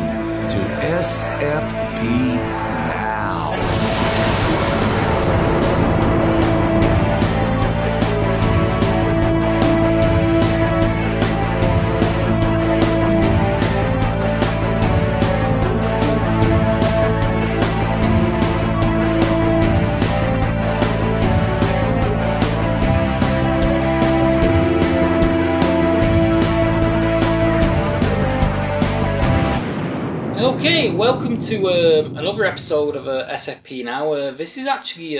to SFP Now. Okay, welcome to another episode of SFP Now. This is actually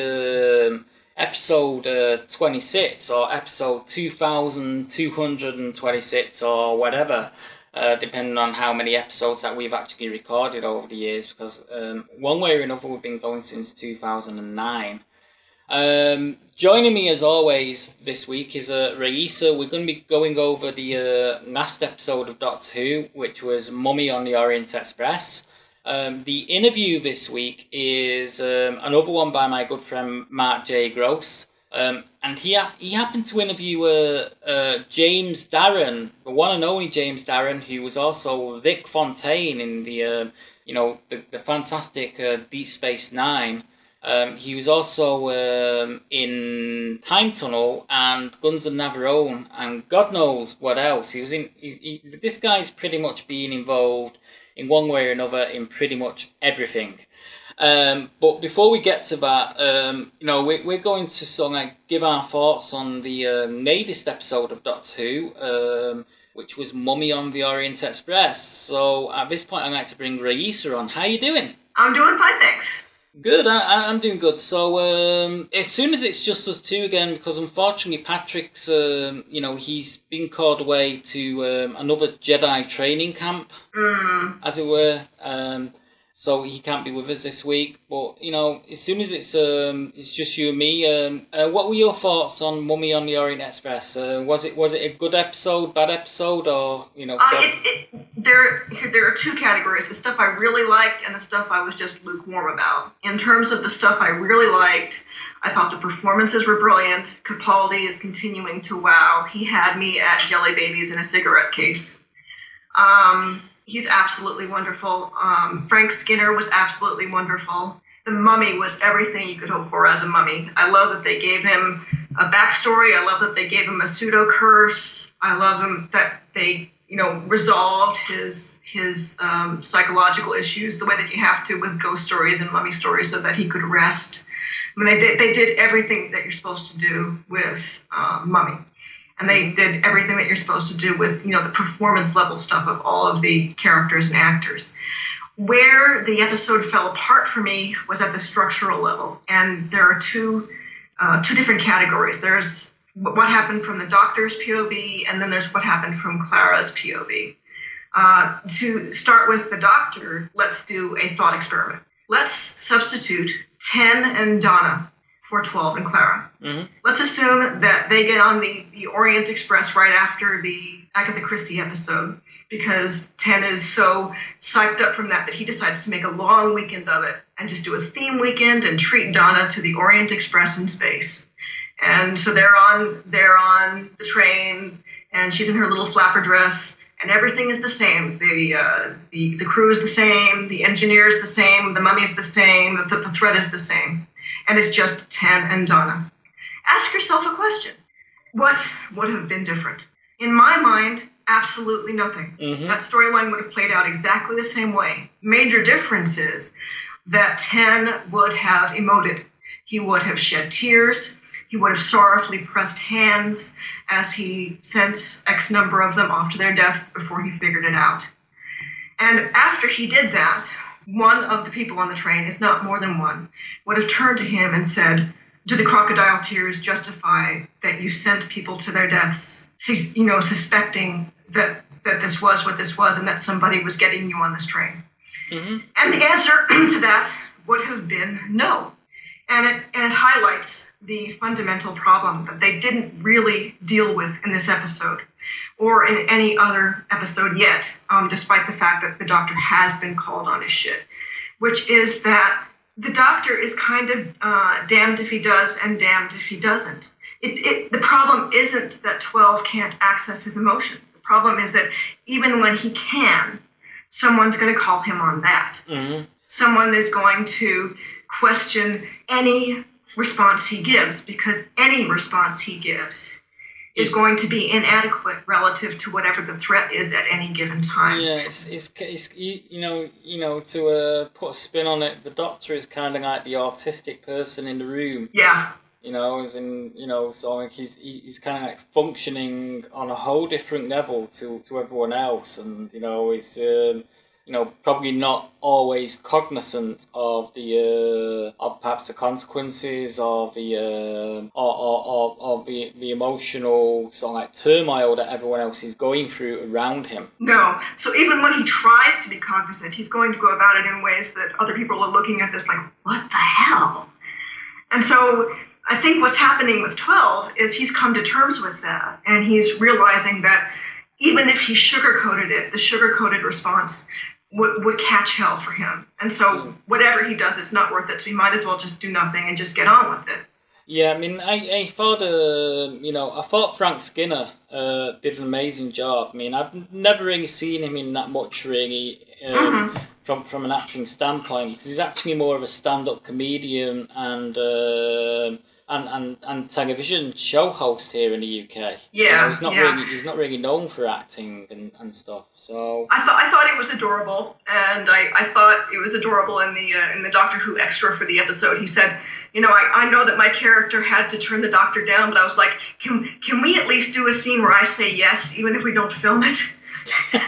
episode 26, or episode 2226, or whatever, depending on how many episodes that we've actually recorded over the years, because one way or another we've been going since 2009. Joining me as always this week is Raissa. We're going to be going over the last episode of Doctor Who, which was Mummy on the Orient Express. The interview this week is another one by my good friend Mark J. Gross. And he happened to interview James Darren, the one and only James Darren, who was also Vic Fontaine in the fantastic Deep Space Nine. He was also in Time Tunnel and Guns of Navarone and God knows what else. He was in. This guy's pretty much been involved in one way or another in pretty much everything. But before we get to that, we're going to sort of give our thoughts on the latest episode of Doctor Who, which was Mummy on the Orient Express. So at this point, I'd like to bring Raissa on. How are you doing? I'm doing fine, thanks. Good, I'm doing good. So as soon as it's just us two again, because unfortunately Patrick's, he's been called away to another Jedi training camp, as it were. So he can't be with us this week. But as soon as it's just you and me, what were your thoughts on Mummy on the Orient Express? Was it a good episode, bad episode, or There are two categories: the stuff I really liked and the stuff I was just lukewarm about. In terms of the stuff I really liked, I thought the performances were brilliant. Capaldi is continuing to wow. He had me at jelly babies in a cigarette case. He's absolutely wonderful. Frank Skinner was absolutely wonderful. The mummy was everything you could hope for as a mummy. I love that they gave him a backstory. I love that they gave him a pseudo curse. I love him that they resolved his psychological issues the way that you have to with ghost stories and mummy stories, so that he could rest. I mean, they did everything that you're supposed to do with mummy. And they did everything that you're supposed to do with, the performance level stuff of all of the characters and actors. Where the episode fell apart for me was at the structural level. And there are two different categories. There's what happened from the Doctor's POV, and then there's what happened from Clara's POV. To start with the Doctor, let's do a thought experiment. Let's substitute Ten and Donna for 12 and Clara. Mm-hmm. Let's assume that they get on the Orient Express right after the Agatha Christie episode, because Ten is so psyched up from that he decides to make a long weekend of it and just do a theme weekend and treat Donna to the Orient Express in space. And so they're on the train, and she's in her little flapper dress, and everything is the same. The crew is the same, the engineer is the same, the mummy's the same, the thread is the same. And it's just Ten and Donna. Ask yourself a question. What would have been different? In my mind, absolutely nothing. Mm-hmm. That storyline would have played out exactly the same way. Major difference is that Ten would have emoted. He would have shed tears. He would have sorrowfully pressed hands as he sent X number of them off to their deaths before he figured it out. And after he did that, one of the people on the train, if not more than one, would have turned to him and said, "Do the crocodile tears justify that you sent people to their deaths, suspecting that this was what this was and that somebody was getting you on this train?" Mm-hmm. And the answer to that would have been no. And it highlights the fundamental problem that they didn't really deal with in this episode or in any other episode yet, despite the fact that the Doctor has been called on his shit, which is that the Doctor is kind of damned if he does and damned if he doesn't. The problem isn't that 12 can't access his emotions. The problem is that even when he can, someone's going to call him on that. Mm-hmm. Someone is going to question any response he gives, because any response he gives is going to be inadequate relative to whatever the threat is at any given time. Yeah, it's you know, to put a spin on it, the Doctor is kind of like the autistic person in the room. Yeah. You know, as in, you know, so like he's kind of like functioning on a whole different level to everyone else, and you know, it's you know, probably not always cognizant of the of perhaps the consequences of the or the emotional sort of like turmoil that everyone else is going through around him. No, so even when he tries to be cognizant, he's going to go about it in ways that other people are looking at this like, what the hell? And so I think what's happening with 12 is he's come to terms with that, and he's realizing that even if he sugarcoated it, the sugarcoated response would catch hell for him. And so whatever he does, it's not worth it, so he might as well just do nothing and just get on with it. Yeah, I mean, I thought, you know, I thought Frank Skinner did an amazing job. I mean, I've never really seen him in that much, really, from an acting standpoint, because he's actually more of a stand-up comedian and television show host here in the UK. Yeah, you know, he's not really known for acting and stuff. So I thought it was adorable, and I thought it was adorable in the Doctor Who extra for the episode. He said, you know, I know that my character had to turn the Doctor down, but I was like, can we at least do a scene where I say yes, even if we don't film it?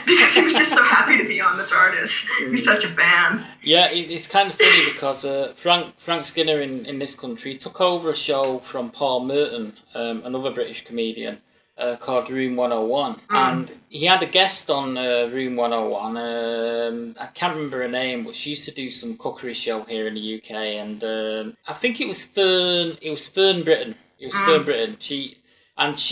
Because he was just so happy to be on the TARDIS. He's such a fan. Yeah, it's kind of funny because Frank Skinner in this country took over a show from Paul Merton, another British comedian, called Room 101. And he had a guest on Room 101. I can't remember her name, but she used to do some cookery show here in the UK. And I think it was Fern. It was Fern Britton.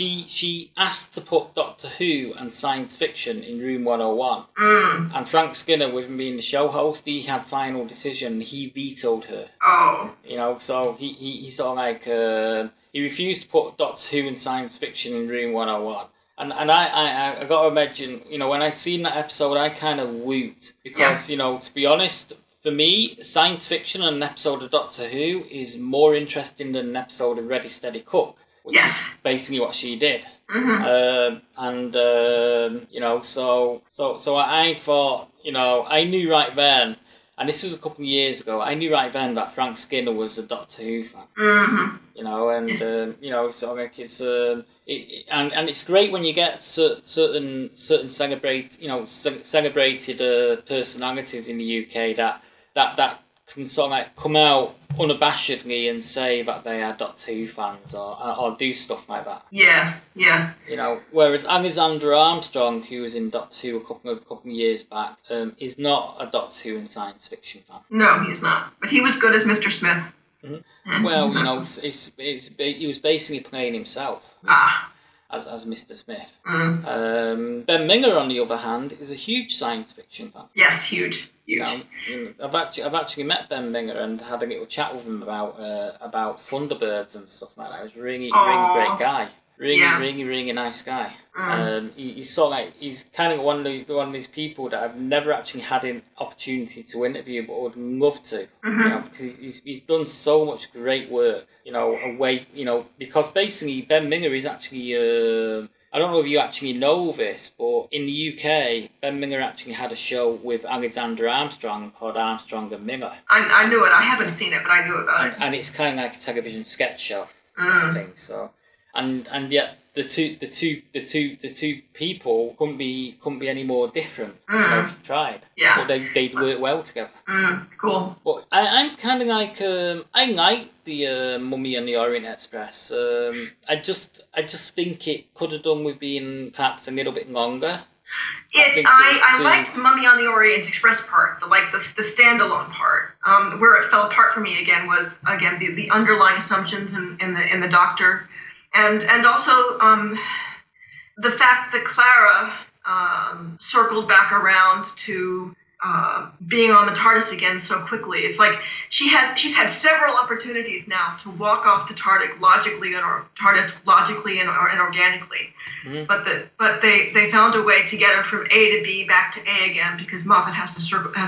She asked to put Doctor Who and science fiction in Room 101. And Frank Skinner, with him being the show host, he had final decision. He vetoed her. Oh. You know, so he sort of like, he refused to put Doctor Who and science fiction in Room 101. And I got to imagine, you know, when I seen that episode, I kind of whooped. Because, you know, to be honest, for me, science fiction and an episode of Doctor Who is more interesting than an episode of Ready, Steady, Cook. Which is basically what she did. You know, so I thought, you know, I knew right then, and this was a couple of years ago, I knew right then that Frank Skinner was a Doctor Who fan. You know, and, you know, so like it's, and it's great when you get certain celebrated personalities in the UK that can sort of like come out unabashedly and say that they are Doctor Who fans or do stuff like that. Yes. You know, whereas Alexander Armstrong, who was in Doctor Who a couple of years back, is not a Doctor Who and science fiction fan. No, he's not. But he was good as Mr. Smith. Well, you know, he was basically playing himself. As Mr. Smith. Ben Minger, on the other hand, is a huge science fiction fan. Yes, huge. You know, I've actually met Ben Minger and had a little chat with him about Thunderbirds and stuff like that. He's a really great guy. Really nice guy. He's sort of like, he's kind of one of these people that I've never actually had an opportunity to interview, but would love to. You know, because he's done so much great work. You know, away. You know, because basically Ben Minger is actually. I don't know if you actually know this, but in the UK, Ben Minger actually had a show with Alexander Armstrong called Armstrong and Miller. I knew it. I haven't seen it, but I knew about it. And it's kind of like a television sketch show sort of thing. So, and yet the two people couldn't be any more different. If you tried. Yeah. But they'd work well together. Cool. But I'm kind of like I like the Mummy on the Orient Express. I just think it could have done with being perhaps a little bit longer. I liked the Mummy on the Orient Express part, the standalone part. Where it fell apart for me again was the underlying assumptions in the Doctor, and also the fact that Clara circled back around to being on the TARDIS again so quickly. It's like she's had several opportunities now to walk off the TARDIS logically and organically, mm-hmm. but they found a way to get her from A to B back to A again because Moffat has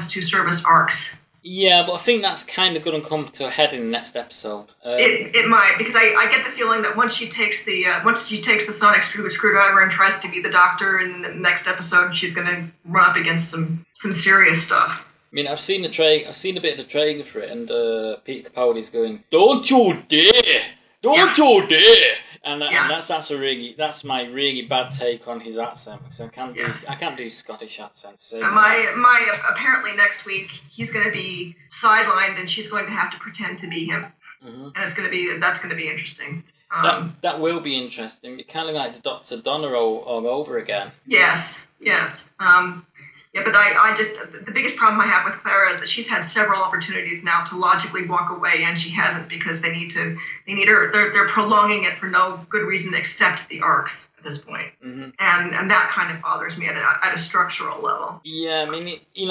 to service arcs. Yeah, but I think that's kind of going to come to a head in the next episode. It might, because I get the feeling that once she takes the sonic screwdriver and tries to be the Doctor in the next episode, she's going to run up against some serious stuff. I mean, I've seen a bit of the trailer for it, and Peter Capaldi's going, "Don't you dare! Don't you dare!" And that's my really bad take on his accent, because I can't do Scottish accents. So apparently next week he's going to be sidelined and she's going to have to pretend to be him, mm-hmm. and that's going to be interesting. That will be interesting. It's kind of like the Doctor Donna all over again. Yes. But the biggest problem I have with Clara is that she's had several opportunities now to logically walk away, and she hasn't, because they need her. They're prolonging it for no good reason except the arcs at this point, mm-hmm. and that kind of bothers me at a structural level. Yeah, I mean, you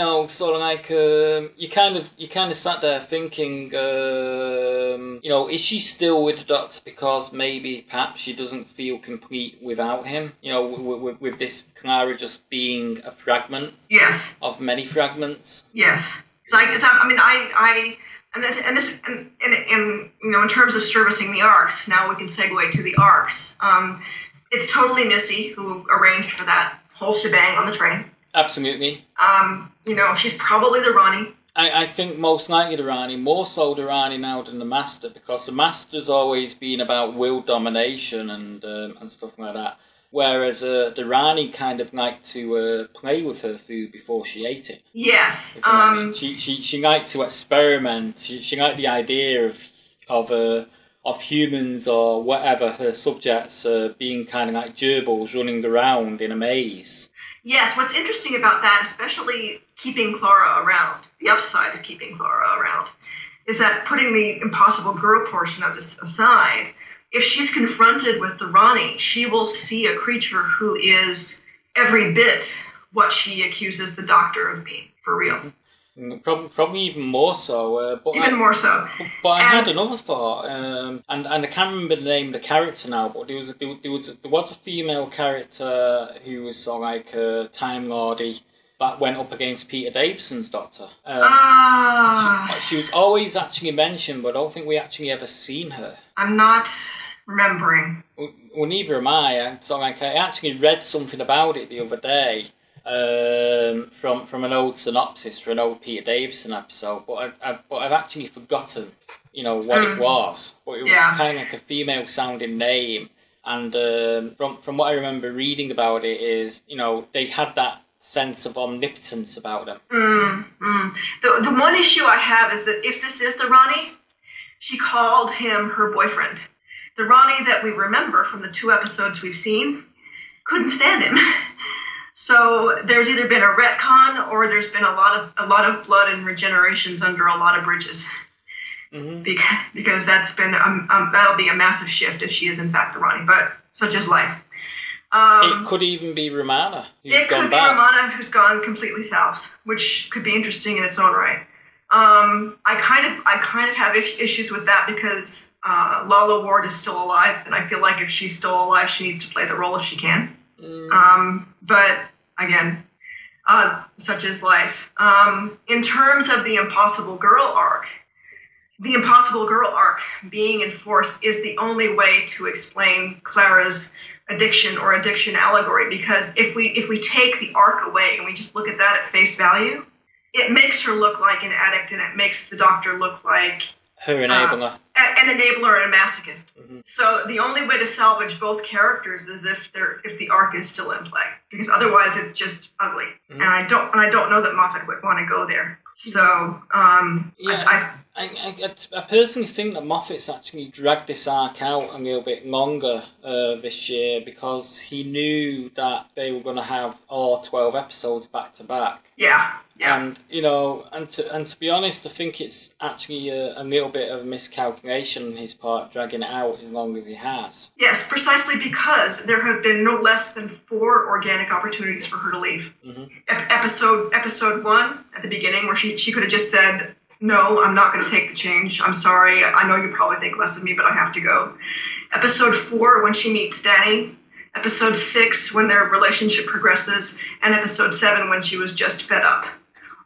kind of sat there thinking, is she still with the Doctor because maybe perhaps she doesn't feel complete without him? With this Clara just being a fragment. Yes. Of many fragments. Yes. In terms of servicing the arcs, now we can segue to the arcs. It's totally Missy who arranged for that whole shebang on the train. Absolutely. She's probably the Rani. I think most likely the Rani, more so the Rani now than the Master, because the Master's always been about world domination and stuff like that. Whereas the Rani kind of liked to play with her food before she ate it. Yes. She liked to experiment. She liked the idea of humans or whatever, her subjects being kind of like gerbils running around in a maze. Yes, what's interesting about that, especially keeping Clara around, the upside of keeping Clara around, is that putting the Impossible Girl portion of this aside, if she's confronted with the Rani, she will see a creature who is every bit what she accuses the Doctor of being, for real. Probably even more so. More so. But I had another thought, and I can't remember the name of the character now, but there was a female character who was sort of like a Time Lordy that went up against Peter Davison's Doctor. She was always actually mentioned, but I don't think we actually ever seen her. I'm not remembering. Well, neither am I. I actually read something about it the other day from an old synopsis for an old Peter Davison episode, but I've actually forgotten, what it was. But it was kind of like a female-sounding name, and from what I remember reading about it is, they had that sense of omnipotence about them. The one issue I have is that if this is the Rani, she called him her boyfriend. The Rani that we remember from the two episodes we've seen couldn't stand him. So there's either been a retcon or there's been a lot of blood and regenerations under a lot of bridges. Mm-hmm. Because that's been that'll be a massive shift if she is in fact the Rani, but such is life. It could even be Romana. Romana who's gone completely south, which could be interesting in its own right. I kind of have issues with that because Lala Ward is still alive, and I feel like if she's still alive, she needs to play the role if she can. Mm. But again, such is life. In terms of the Impossible Girl arc. The Impossible Girl arc being enforced is the only way to explain Clara's addiction or addiction allegory, because if we take the arc away and we just look at that at face value, it makes her look like an addict and it makes the Doctor look like her enabler. An enabler and a masochist. Mm-hmm. So the only way to salvage both characters is if the arc is still in play, because otherwise it's just ugly. Mm-hmm. And I don't know that Moffat would want to go there. So, yeah, I I personally think that Moffat's actually dragged this arc out a little bit longer this year because he knew that they were going to have all 12 episodes back to back. Yeah, yeah. And you know, and to be honest, I think it's actually a little bit of a miscalculation on his part dragging it out as long as he has. Yes, precisely because there have been no less than 4 organic opportunities for her to leave. Mm-hmm. Episode one at the beginning where she could have just said, "No, I'm not going to take the change. I'm sorry. I know you probably think less of me, but I have to go." Episode 4, when she meets Danny. Episode 6, when their relationship progresses. And episode 7, when she was just fed up.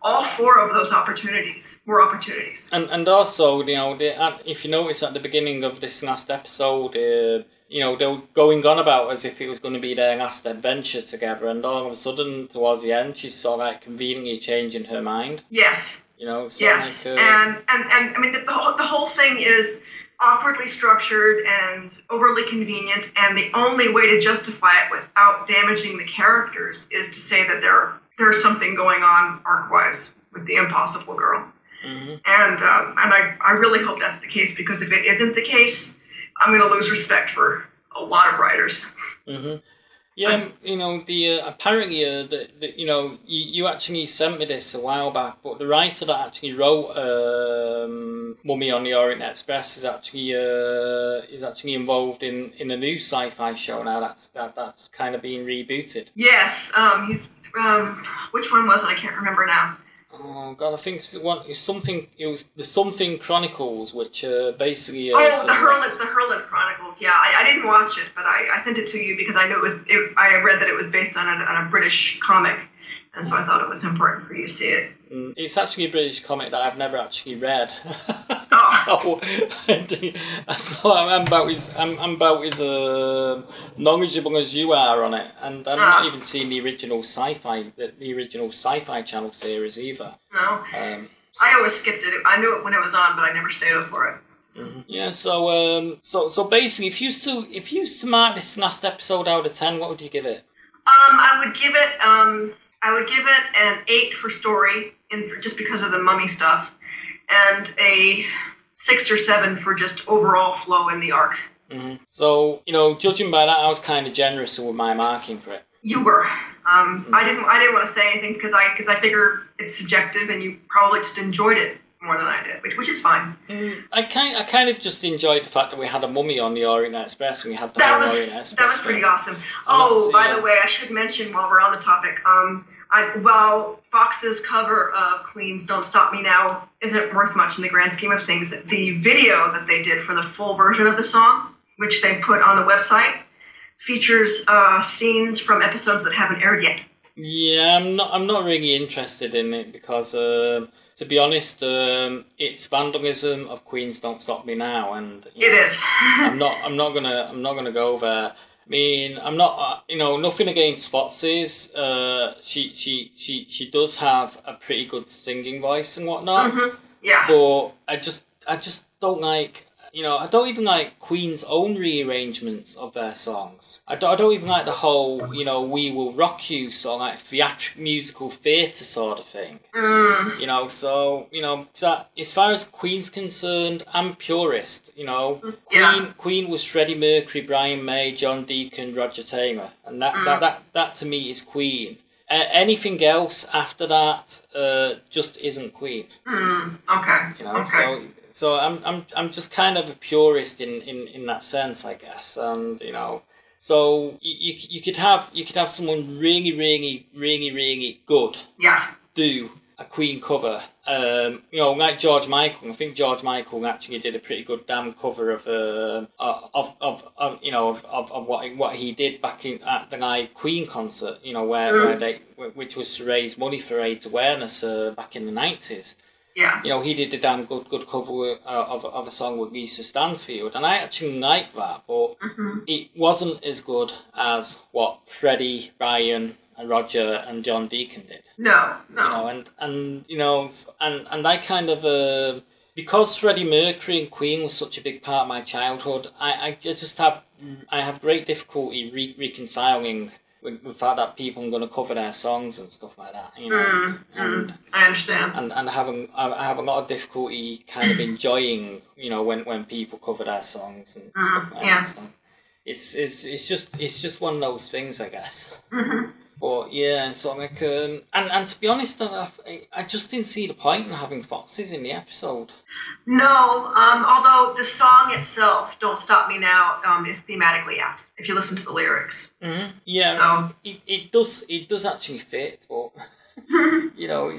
All 4 of those opportunities were opportunities. And also, you know, if you notice at the beginning of this last episode, you know, they were going on about as if it was going to be their last adventure together. And all of a sudden, towards the end, she's sort of like conveniently changing her mind. Yes. You know, yes, like and I mean the whole thing is awkwardly structured and overly convenient, and the only way to justify it without damaging the characters is to say that there's something going on arc-wise with the Impossible Girl, mm-hmm. and I really hope that's the case, because if it isn't the case, I'm going to lose respect for a lot of writers. Mm-hmm. Yeah, you know, you actually sent me this a while back, but the writer that actually wrote Mummy on the Orient Express is actually involved in a new sci-fi show now that's kind of being rebooted. Yes, he's which one was it? I can't remember now. Oh God, I think it was the Something Chronicles, which basically. The Hurlet Chronicles. Yeah, I didn't watch it, but I sent it to you because I knew it was. I read that it was based on a British comic, and so I thought it was important for you to see it. It's actually a British comic that I've never actually read. Oh. So I'm about as knowledgeable as you are on it, and I'm not even seeing the original sci-fi channel series either. No, so. I always skipped it. I knew it when it was on, but I never stayed up for it. Mm-hmm. Yeah, so basically, if you mark this last episode out of 10, what would you give it? I would give it an 8 for story, just because of the mummy stuff, and a 6 or 7 for just overall flow in the arc. Mm-hmm. So, you know, judging by that, I was kind of generous with my marking for it. You were. Mm-hmm. I didn't want to say anything because I figure it's subjective, and you probably just enjoyed it more than I did, which is fine. I kind of just enjoyed the fact that we had a mummy on the Orient Express, and we had Orient Express. That was pretty awesome. Oh, by the way, I should mention while we're on the topic, while Fox's cover of Queen's "Don't Stop Me Now" isn't worth much in the grand scheme of things, the video that they did for the full version of the song, which they put on the website, features scenes from episodes that haven't aired yet. Yeah, I'm not really interested in it because. To be honest, it's vandalism of Queen's "Don't Stop Me Now," and it is. I'm not gonna go there. I mean, I'm not. You know, nothing against Foxy's. She does have a pretty good singing voice and whatnot. Mm-hmm. Yeah. But I just don't like. You know, I don't even like Queen's own rearrangements of their songs. I don't even like the whole, you know, "We Will Rock You" sort of like musical theatre sort of thing. Mm. You know, so, you know, as far as Queen's concerned, I'm purist, you know. Yeah. Queen was Freddie Mercury, Brian May, John Deacon, Roger Taylor. And that to me is Queen. Anything else after that just isn't Queen. Mm. Okay. You know, okay. So I'm just kind of a purist in that sense, I guess, and you know, so you could have someone really really really really good, yeah, do a Queen cover, you know, like George Michael. I think George Michael actually did a pretty good damn cover of you know of what he did back in at the live Queen concert, you know, which was to raise money for AIDS awareness back in the 90s. Yeah. You know, he did a damn good cover of a song with Lisa Stansfield, and I actually like that, but mm-hmm. It wasn't as good as what Freddie, Brian, and Roger, and John Deacon did. No. You know, and you know, and I kind of because Freddie Mercury and Queen was such a big part of my childhood, I have great difficulty reconciling we've had that people going to cover their songs and stuff like that, you know. I understand. And having a lot of difficulty kind of enjoying, you know, when people cover their songs and stuff like that. So it's just one of those things, I guess. But yeah, so like, and to be honest, I just didn't see the point in having foxes in the episode. No, although the song itself, "Don't Stop Me Now," is thematically apt if you listen to the lyrics. Mm-hmm. Yeah, so it does actually fit, but you know,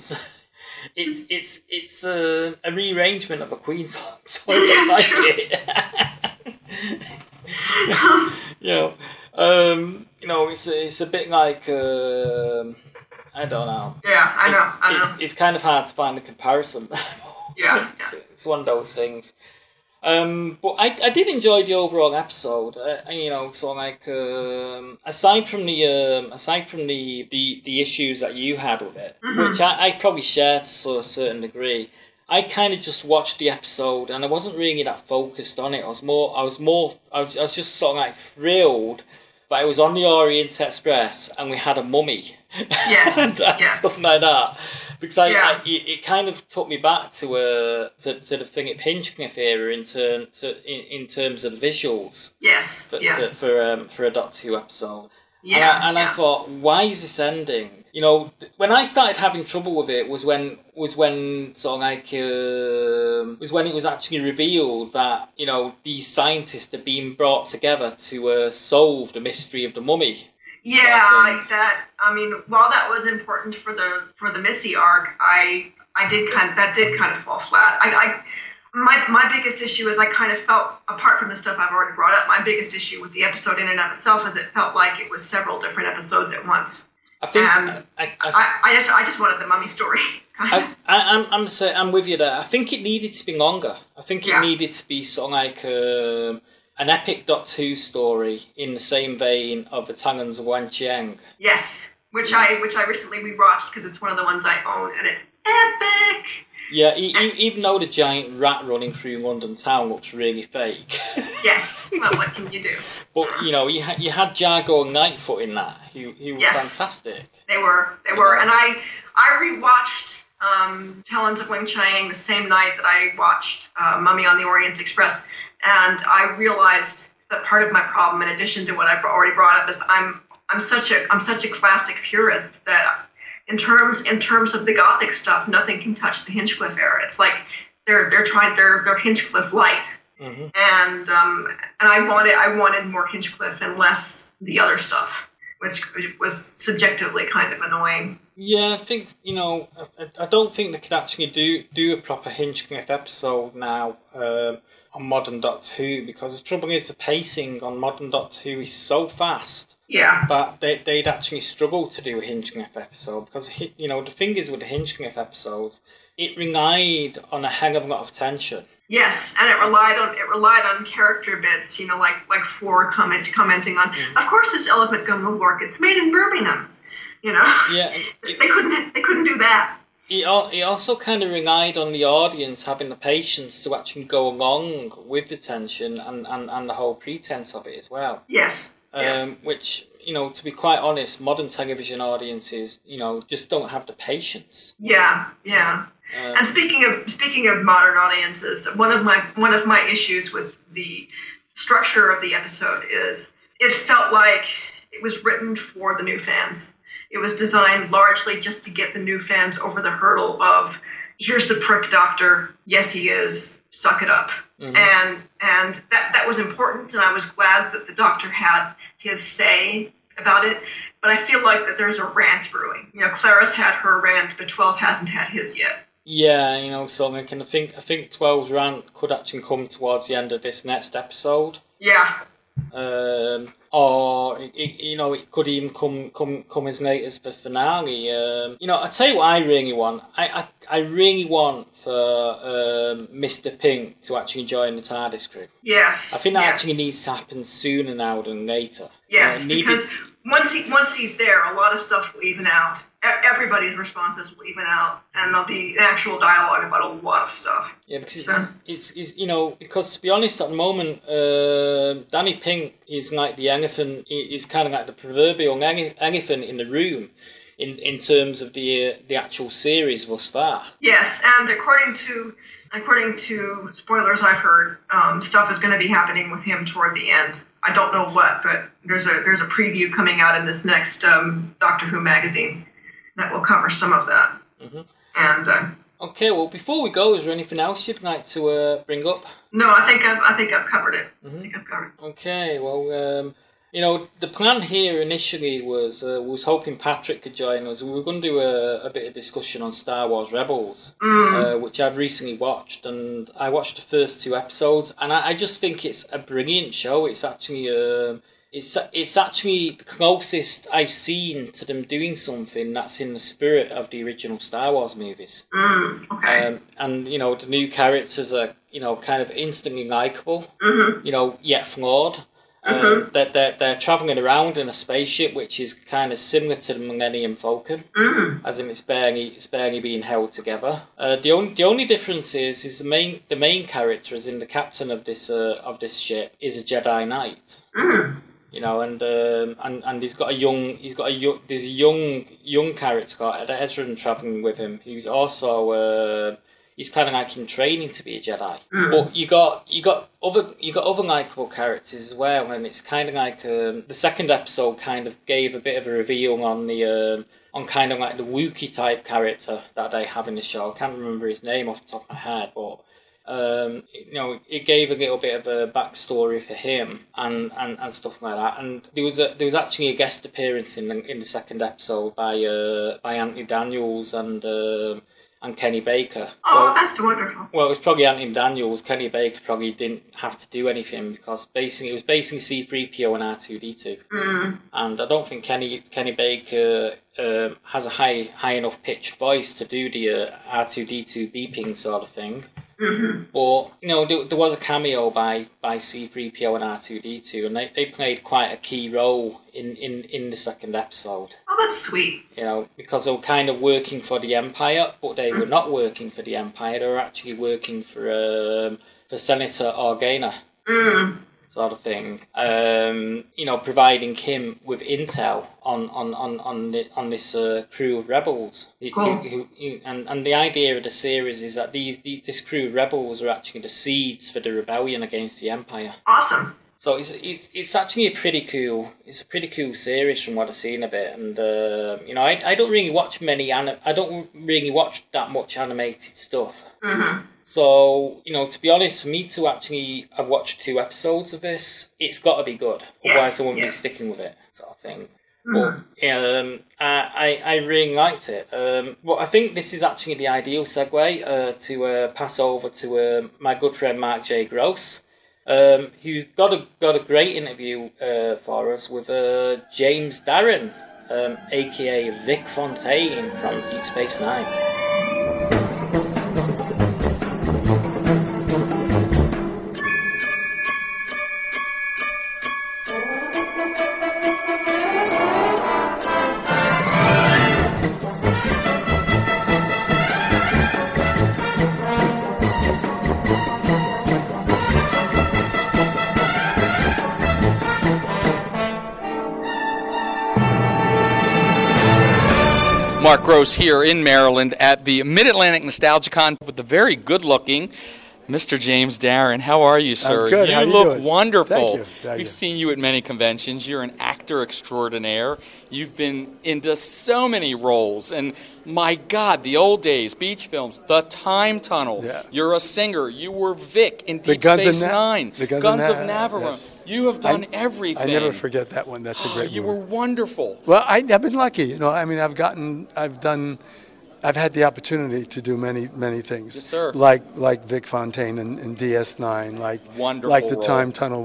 it's a rearrangement of a Queen song, so I don't like it. You know. You know, it's a bit like, I don't know. Yeah, I know. It's kind of hard to find a comparison. Yeah. It's one of those things. But I did enjoy the overall episode. You know, so like, aside from the issues that you had with it, which I probably shared to a certain degree, I kind of just watched the episode and I wasn't really that focused on it. I was just sort of like thrilled. But it was on the Orient Express, and we had a mummy, and stuff like that. Because it kind of took me back to the thing at Hinchcliffe era in terms of the visuals. Yes, for a Doctor Who episode. Yeah, and I thought, why is this ending? You know, when I started having trouble with it was when it was actually revealed that, you know, these scientists are being brought together to solve the mystery of the mummy. Yeah, like that. I mean, while that was important for the Missy arc, I did kind of fall flat. My biggest issue is I kind of felt, apart from the stuff I've already brought up, my biggest issue with the episode in and of itself is it felt like it was several different episodes at once. I think I just wanted the mummy story. I'm with you there. I think it needed to be longer. I think it needed to be sort of like an epic Doctor Who story in the same vein of the Talons of Wen Chiang. Yes, which I recently rewatched because it's one of the ones I own and it's epic. Yeah, even though the giant rat running through London town looks really fake. Yes, well, what can you do? But, you know, you had Jargo and Lightfoot in that, who were fantastic. They were. And I rewatched Talons of Wen Chiang the same night that I watched Mummy on the Orient Express, and I realized that part of my problem, in addition to what I've already brought up, is I'm such a classic purist that... In terms of the Gothic stuff, nothing can touch the Hinchcliffe era. It's like they're Hinchcliffe light, and I wanted more Hinchcliffe and less the other stuff, which was subjectively kind of annoying. Yeah, I think, you know, I don't think they could actually do a proper Hinchcliffe episode now on modern Doctor Who, because the trouble is the pacing on modern Doctor Who is so fast. Yeah, but they'd actually struggle to do a Hinchcliffe episode because, you know, the thing is with the Hinchcliffe episodes, it relied on a hell of a lot of tension. Yes, and it relied on character bits, you know, like Flora commenting on, of course, this elephant gum will work. It's made in Birmingham, you know. Yeah, they couldn't do that. It also kind of relied on the audience having the patience to actually go along with the tension and the whole pretense of it as well. Yes. Which, you know, to be quite honest, modern television audiences, you know, just don't have the patience. Yeah. And speaking of modern audiences, one of my issues with the structure of the episode is it felt like it was written for the new fans. It was designed largely just to get the new fans over the hurdle of, here's the prick doctor, yes he is, suck it up. And that was important, and I was glad that the doctor had his say about it, but I feel like that there's a rant brewing. You know, Clara's had her rant, but 12 hasn't had his yet. Yeah, you know, so I think 12's rant could actually come towards the end of this next episode. Yeah. Or, you know, it could even come as late as the finale. You know, I'll tell you what I really want. I really want for Mr. Pink to actually join the TARDIS crew. Yes. I think that actually needs to happen sooner now than later. Yes, because once he's there, a lot of stuff will even out. Everybody's responses will even out, and there'll be an actual dialogue about a lot of stuff. Yeah, because it's you know, because to be honest, at the moment, Danny Pink is like the elephant, is kind of like the proverbial elephant in the room. In terms of the actual series, was that? Yes, and according to spoilers I've heard, stuff is going to be happening with him toward the end. I don't know what, but there's a preview coming out in this next Doctor Who magazine that will cover some of that. Mm-hmm. And okay, well, before we go, is there anything else you'd like to bring up? No, I think I've covered it. Mm-hmm. I think I've covered it. Okay, well. You know, the plan here initially was hoping Patrick could join us. We were going to do a bit of discussion on Star Wars Rebels, which I've recently watched, and I watched the first two episodes, and I just think it's a brilliant show. It's actually it's actually the closest I've seen to them doing something that's in the spirit of the original Star Wars movies. Mm, okay. And, you know, the new characters are, you know, kind of instantly likeable, mm-hmm. you know, yet flawed. Mm-hmm. They're travelling around in a spaceship, which is kind of similar to the Millennium Falcon, mm-hmm. as in it's barely being held together. The only difference is the main character, as in the captain of this ship, is a Jedi Knight. Mm-hmm. You know, and there's a young character called Ezrin travelling with him, who's also. He's kind of like in training to be a Jedi, but you got other likable characters as well, and it's kind of like the second episode kind of gave a bit of a reveal on the on kind of like the Wookiee type character that they have in the show. I can't remember his name off the top of my head, but you know, it gave a little bit of a backstory for him and stuff like that. And there was actually a guest appearance in the second episode by Anthony Daniels and Kenny Baker. Oh, well, that's wonderful. Well, it was probably Anthony Daniels. Kenny Baker probably didn't have to do anything because basically it was basically C-3PO and R2-D2. Mm. And I don't think Kenny Baker has a high enough pitched voice to do the R2-D2 beeping sort of thing. Mm-hmm. But, you know, there was a cameo by C-3PO and R2-D2, and they played quite a key role in the second episode. Oh, that's sweet. You know, because they were kind of working for the Empire, but they were not working for the Empire. They were actually working for Senator Organa, sort of thing. You know, providing him with intel on this crew of rebels. Cool. And the idea of the series is that this crew of rebels are actually the seeds for the rebellion against the Empire. Awesome. So it's actually a pretty cool series from what I've seen of it, and you know, I don't really watch that much animated stuff. Mm-hmm. So, you know, to be honest, for me to actually have watched two episodes of this, it's got to be good. Yes, otherwise I wouldn't be sticking with it, sort of thing. Mm-hmm. But I really liked it. Well, I think this is actually the ideal segue to pass over to my good friend Mark J. Gross. Who's got a great interview for us with James Darren, aka Vic Fontaine from Deep Space Nine. Mark Gross here in Maryland at the Mid-Atlantic Nostalgicon with the very good-looking Mr. James Darren. How are you, sir? I'm good. You look wonderful. Thank you. We've seen you at many conventions. You're an actor extraordinaire. You've been into so many roles. And my God, the old days, beach films, The Time Tunnel. Yeah. You're a singer. You were Vic in Deep Space Nine. The Guns of Navarone. Yes. You have done everything. I never forget that one. That's a great movie. You were wonderful. Well, I've been lucky. You know, I mean, I've had the opportunity to do many things. Yes, sir. Like Vic Fontaine and DS9, like the Time Tunnel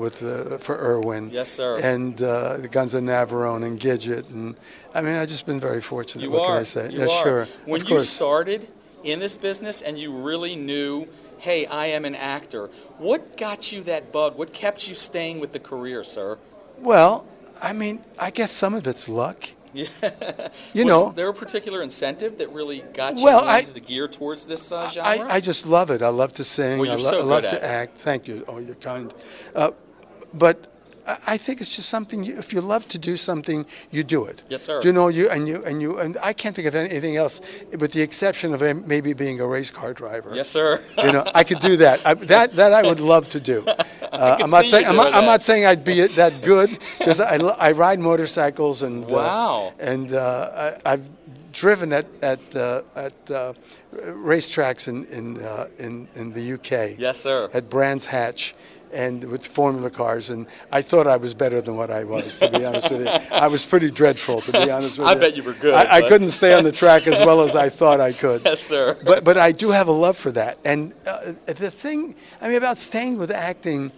for Irwin. Yes, sir. And the Guns of Navarone and Gidget, and I mean, I've just been very fortunate. Sure. When you started in this business and you really knew, hey, I am an actor. What got you that bug? What kept you staying with the career, sir? Well, I mean, I guess some of it's luck. Yeah. Was there a particular incentive that really got you into the gear towards this genre? I just love it. I love to sing. Well, I love to act. Thank you. Oh, you're kind. But I think it's just something. If you love to do something, you do it. Yes, sir. And I can't think of anything else, with the exception of maybe being a race car driver. Yes, sir. I could do that. That I would love to do. I'm not saying I'd be that good, because I ride motorcycles and I've driven at racetracks in the UK. Yes, sir. At Brands Hatch. And with formula cars, and I thought I was better than what I was, to be honest with you. I was pretty dreadful, to be honest with you. I bet you were good. I couldn't stay on the track as well as I thought I could. Yes, sir. But I do have a love for that. And the thing, I mean, about staying with acting,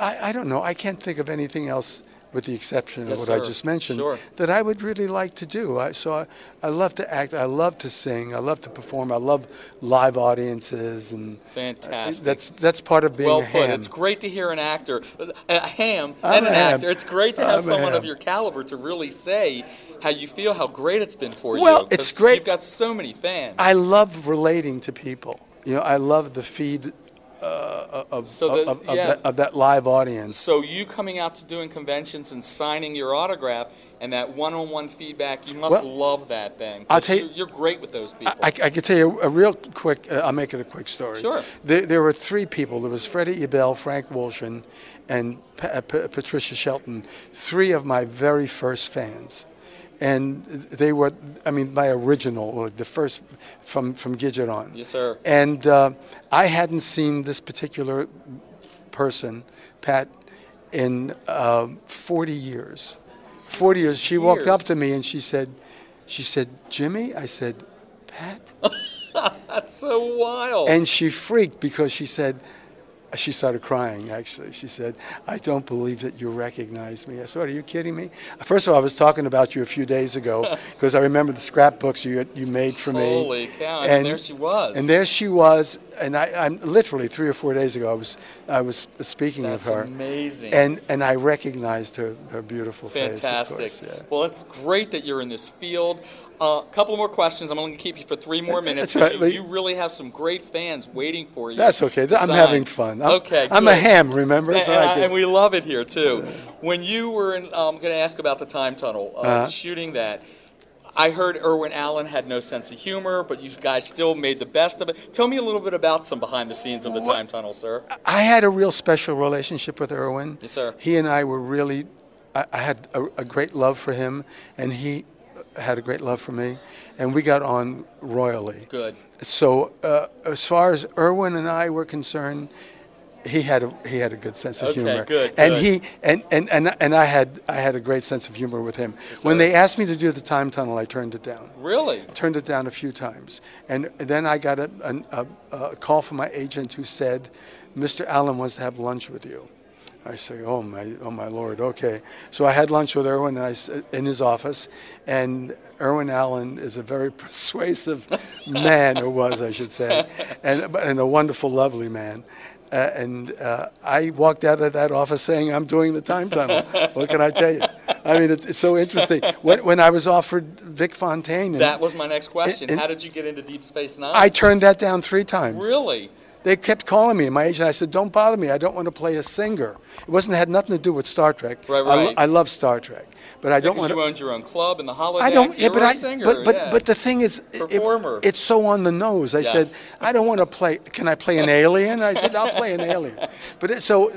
I don't know. I can't think of anything else, with the exception of what I just mentioned, that I would really like to do. I love to act. I love to sing. I love to perform. I love live audiences. And fantastic. That's part of being a ham. Well put. It's great to hear an actor, a ham and an actor. It's great to have someone of your caliber to really say how you feel, how great it's been for you. Well, it's great. You've got so many fans. I love relating to people. I love the feed of that live audience. So you coming out to doing conventions and signing your autograph and that one-on-one feedback, you must love that thing. I'll tell you, you're great with those people. I can tell you a real quick, I'll make it a quick story. Sure. There were three people. There was Freddie Ebell, Frank Wolshin, and Patricia Shelton, three of my very first fans. And they were, I mean, my original, or the first from Gidget on. Yes, sir. And I hadn't seen this particular person, Pat, in 40 years. 40 years. She walked up to me and she said, "Jimmy?" I said, "Pat?" That's so wild. And she freaked, because she said, she started crying, actually. She said, "I don't believe that you recognize me." I said, "Are you kidding me?" First of all, I was talking about you a few days ago, because I remember the scrapbooks you made for me. Holy cow, and there she was. And there she was, and I'm literally 3 or 4 days ago, I was speaking of her. That's amazing. And I recognized her beautiful face. Fantastic. Yeah. Well, it's great that you're in this field. A couple more questions. I'm only going to keep you for 3 more minutes. That's right. You really have some great fans waiting for you. That's okay. I'm having fun. I'm a ham, remember? And, so and we love it here, too. When you were in, I'm going to ask about the Time Tunnel, shooting that. I heard Irwin Allen had no sense of humor, but you guys still made the best of it. Tell me a little bit about some behind the scenes of the Time Tunnel, sir. I had a real special relationship with Irwin. Yes, sir. He and I were really, I had a great love for him, and he had a great love for me, and we got on royally. Good. So as far as Irwin and I were concerned, he had a good sense of humor. Okay, good. And I had a great sense of humor with him. Yes, when they asked me to do the Time Tunnel, I turned it down. Really? I turned it down a few times, and then I got a call from my agent who said, "Mr. Allen wants to have lunch with you." I say, oh my Lord, okay. So I had lunch with Irwin in his office, and Irwin Allen is a very persuasive man, or was, I should say, and a wonderful, lovely man. I walked out of that office saying, "I'm doing the Time Tunnel." What can I tell you? I mean, it's so interesting. When I was offered Vic Fontaine. That was my next question. How did you get into Deep Space Nine? I turned that down 3 times. Really? They kept calling me, my agent. I said, "Don't bother me. I don't want to play a singer." It had nothing to do with Star Trek. Right. I love Star Trek, but I don't want to. You owned your own club in the Holodeck. I don't. Yeah, but a singer. But the thing is, it's so on the nose. I said, "I don't want to play. Can I play an alien?" I said, "I'll play an alien." But so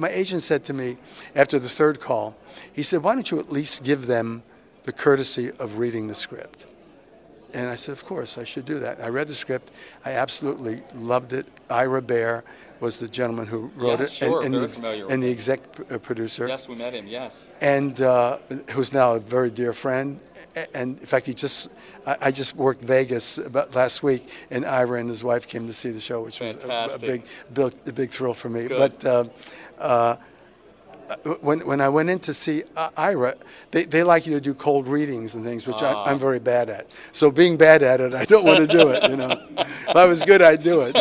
my agent said to me after the 3rd call, he said, "Why don't you at least give them the courtesy of reading the script?" And I said, of course, I should do that. I read the script. I absolutely loved it. Ira Bear was the gentleman who wrote it. And the exec producer. Yes, we met him, yes. And who's now a very dear friend. And in fact, I just worked Vegas about last week, and Ira and his wife came to see the show, which was a big thrill for me. Good. But when I went in to see Ira, they like you to do cold readings and things, which I'm very bad at. So being bad at it, I don't want to do it. If I was good, I'd do it.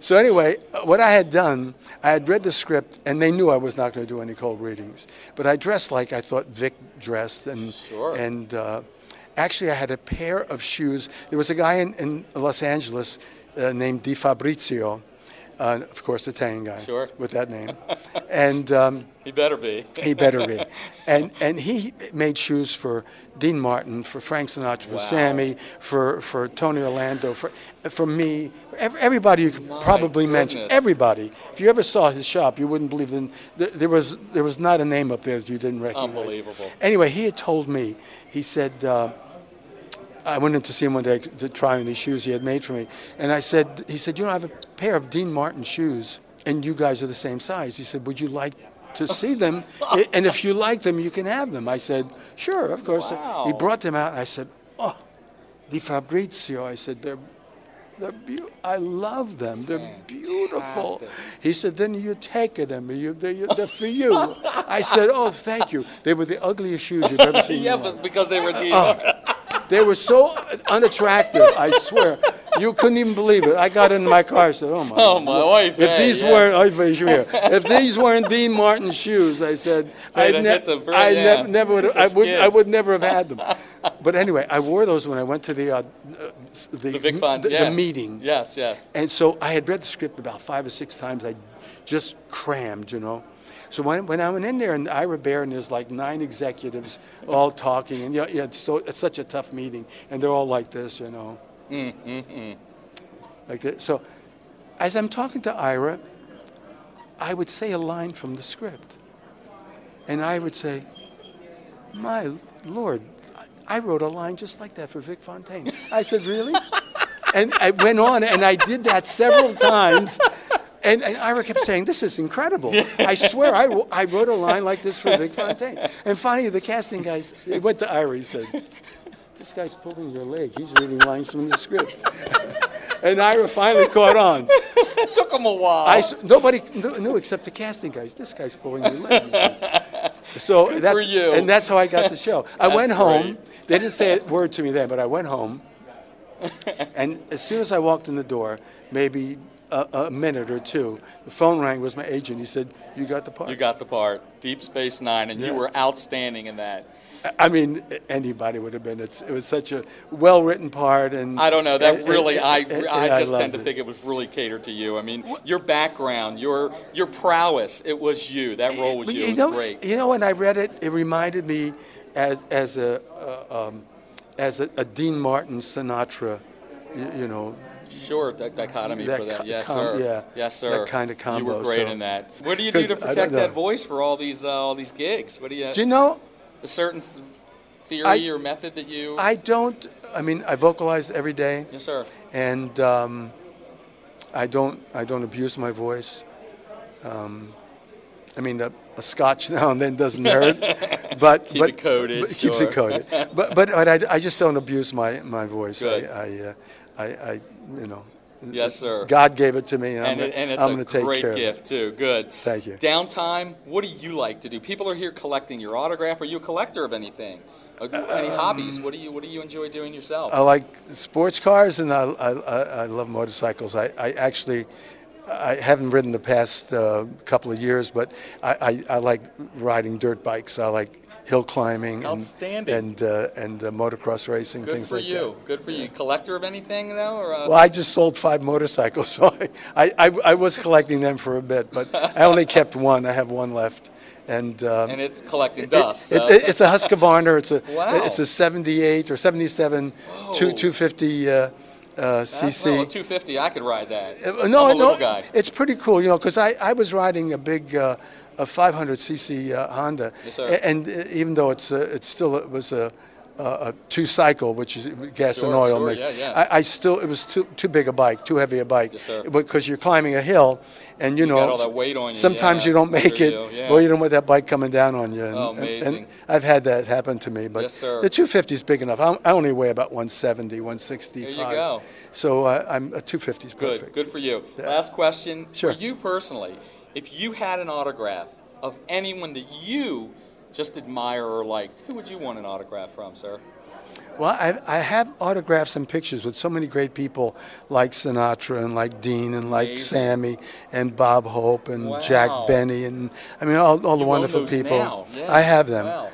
So anyway, what I had done, I had read the script, and they knew I was not going to do any cold readings. But I dressed like I thought Vic dressed, and sure. And actually I had a pair of shoes. There was a guy in Los Angeles named Di Fabrizio, of course, the Italian guy, sure, with that name, and he better be. He better be, and he made shoes for Dean Martin, for Frank Sinatra, wow, for Sammy, for Tony Orlando, for me, everybody you could probably mention. Everybody. If you ever saw his shop, you wouldn't believe in there was not a name up there that you didn't recognize. Unbelievable. Anyway, he had told me. He said. I went in to see him one day to try on these shoes he had made for me. And I said, he said, you know, I have a pair of Dean Martin shoes, and you guys are the same size. He said, would you like to see them? And if you like them, you can have them. I said, sure, of course. Wow. He brought them out, and I said, oh, Di Fabrizio. I said, I love them. They're beautiful. He said, then you take them. They're for you. I said, oh, thank you. They were the ugliest shoes you've ever seen. Yeah, but because they were Dean Martin. They were so unattractive, I swear. You couldn't even believe it. I got in my car and said, oh my wife. If these weren't Dean Martin shoes, I said, I would never have had them. But anyway, I wore those when I went to the meeting. Yes, yes. And so I had read the script about 5 or 6 times. I just crammed, you know. So when I went in there, and Ira Bear, and there's like 9 executives all talking, and you know, it's such a tough meeting, and they're all like this, you know, like this. So as I'm talking to Ira, I would say a line from the script, and I would say, my Lord, I wrote a line just like that for Vic Fontaine. I said, really? And I went on, and I did that several times. And Ira kept saying, this is incredible. I swear, I wrote a line like this for Vic Fontaine. And finally, the casting guys, they went to Ira. He said, this guy's pulling your leg. He's reading lines from the script. And Ira finally caught on. It took him a while. Nobody knew except the casting guys. This guy's pulling your leg. So and that's how I got the show. I went home. Great. They didn't say a word to me then, but I went home. And as soon as I walked in the door, maybe a minute or two, the phone rang. Was my agent. He said, you got the part. You got the part. Deep Space Nine, and you were outstanding in that. I mean, anybody would have been. It was such a well-written part. And I don't know. That I just tend to think it was really catered to you. I mean, your background, your prowess, it was you. That role was you. It was great. You know, when I read it, it reminded me as a Dean Martin Sinatra, you know, sure, that dichotomy for that. Yes, sir. Yeah. Yes, sir. That kind of combo. You were great in that. What do you do to protect that voice for all these gigs? What do you? Do you know a certain theory or method that you? I don't. I mean, I vocalize every day. Yes, sir. And I don't abuse my voice. I mean, a scotch now and then doesn't hurt, but keeps it coded. But I just don't abuse my voice. Good. I you know. Yes, sir. God gave it to me, and I'm going to take care of it. And it's a great gift, too. Good. Thank you. Downtime, what do you like to do? People are here collecting your autograph. Are you a collector of anything? Any hobbies? What do you enjoy doing yourself? I like sports cars, and I love motorcycles. I haven't ridden the past couple of years, but I like riding dirt bikes. I like hill climbing and motocross racing, things like that. Good for you. Good for you. Collector of anything, though? Or well, I just sold 5 motorcycles, so I was collecting them for a bit, but I only kept one. I have one left. And it's collecting dust. It's a Husqvarna. It's a 78 or 77 250. CC. Well, 250, I could ride that. No, it's pretty cool, you know, because I was riding a big 500cc Honda, yes, and even though it was a 2-cycle, which is gas and oil mix. Yeah, yeah. It was too big a bike, too heavy a bike, yes, sir, because you're climbing a hill, and you know got all that weight on you. Sometimes you don't make it, or you don't want that bike coming down on you. And, and I've had that happen to me, but yes, the 250 is big enough. I only weigh about 170, 165. There you go. So I'm a 250 is perfect. Good for you. Yeah. Last question, for you personally, if you had an autograph of anyone that you just admire or liked, who would you want an autograph from, sir? Well, I have autographs and pictures with so many great people like Sinatra and like Dean and like Sammy and Bob Hope and Jack Benny and I mean all the wonderful people. Yes. I have them. Wow.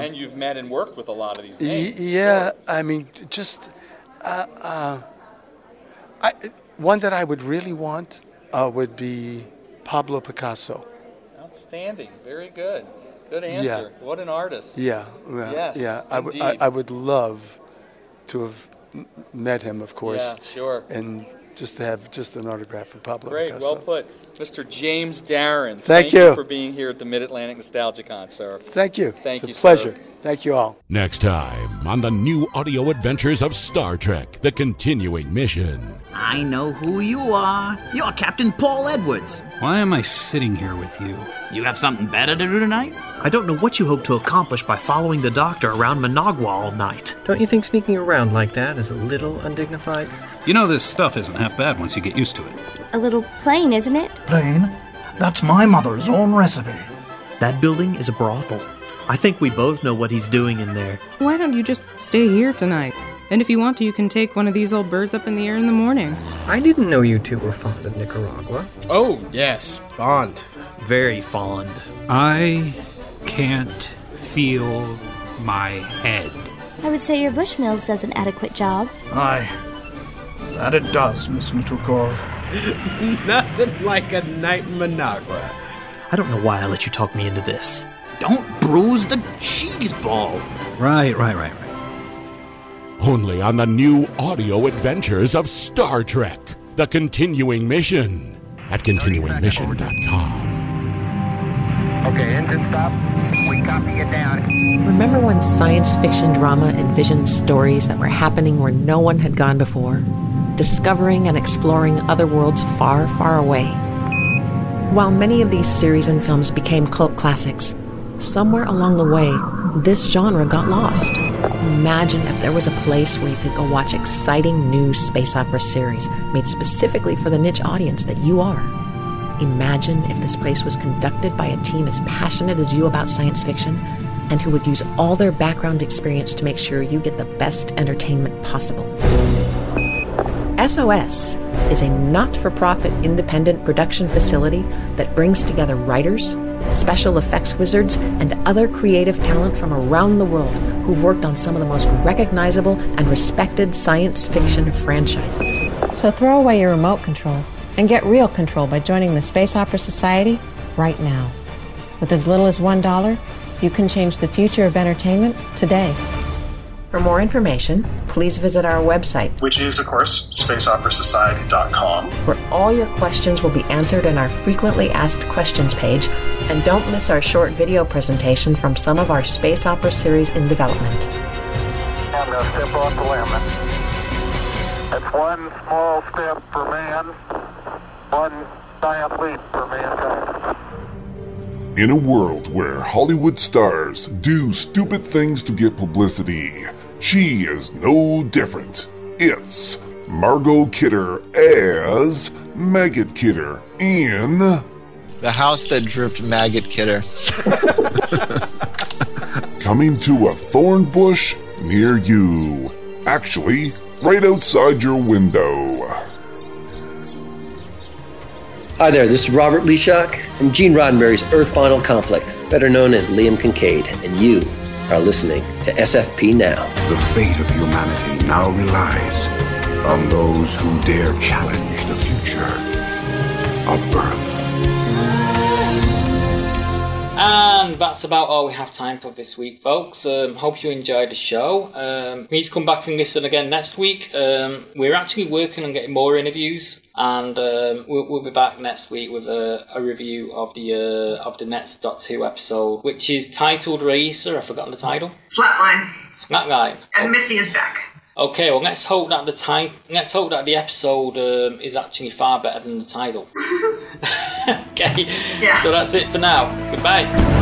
And you've met and worked with a lot of these names. Yeah, I mean, just one that I would really want would be Pablo Picasso. Outstanding. Very good. Good answer. Yeah. What an artist. Yeah. Well, yes. Yeah. I would love to have met him, of course. Yeah, sure. And just to have just an autograph from Pablo Picasso. Well put. Mr. James Darren, thank you for being here at the Mid-Atlantic Nostalgicon, sir. Thank you. It's a pleasure. Sir. Thank you all. Next time on the new audio adventures of Star Trek, The Continuing Mission. I know who you are. You're Captain Paul Edwards. Why am I sitting here with you? You have something better to do tonight? I don't know what you hope to accomplish by following the Doctor around Managua all night. Don't you think sneaking around like that is a little undignified? You know this stuff isn't half bad once you get used to it. A little plain, isn't it? Plain? That's my mother's own recipe. That building is a brothel. I think we both know what he's doing in there. Why don't you just stay here tonight? And if you want to, you can take one of these old birds up in the air in the morning. I didn't know you two were fond of Nicaragua. Oh, yes. Fond. Very fond. I can't feel my head. I would say your Bushmills does an adequate job. Aye. That it does, Miss Mitukov. Nothing like a night in Managua. I don't know why I let you talk me into this. Don't bruise the cheese ball. Right. Only on the new audio adventures of Star Trek, The Continuing Mission, at continuingmission.com. Okay, engine stop. We copy you down. Remember when science fiction drama envisioned stories that were happening where no one had gone before? Discovering and exploring other worlds far, far away. While many of these series and films became cult classics, somewhere along the way, this genre got lost. Imagine if there was a place where you could go watch exciting new space opera series made specifically for the niche audience that you are. Imagine if this place was conducted by a team as passionate as you about science fiction and who would use all their background experience to make sure you get the best entertainment possible. SOS is a not-for-profit independent production facility that brings together writers, special effects wizards, and other creative talent from around the world who've worked on some of the most recognizable and respected science fiction franchises. So throw away your remote control and get real control by joining the Space Opera Society right now. With as little as $1, you can change the future of entertainment today. For more information, please visit our website, which is, of course, spaceoperasociety.com, where all your questions will be answered in our frequently asked questions page. And don't miss our short video presentation from some of our space opera series in development. I'm going to step off the limb. That's one small step for man, one giant leap for mankind. In a world where Hollywood stars do stupid things to get publicity, she is no different. It's Margot Kidder as Maggot Kidder in The House That Dripped Maggot Kidder. Coming to a thorn bush near you. Actually, right outside your window. Hi there, this is Robert Leeshock from Gene Roddenberry's Earth Final Conflict, better known as Liam Kincaid, and you are listening to SFP Now. The fate of humanity now relies on those who dare challenge the future of Earth. And that's about all we have time for this week, folks. Hope you enjoyed the show. Please come back and listen again next week. We're actually working on getting more interviews, and we'll be back next week with a review of the next Doctor Who episode, which is titled Raissa. I've forgotten the title. Flatline. And Missy is back. Okay, well, let's hope that the episode is actually far better than the title. Okay, yeah. So that's it for now. Goodbye.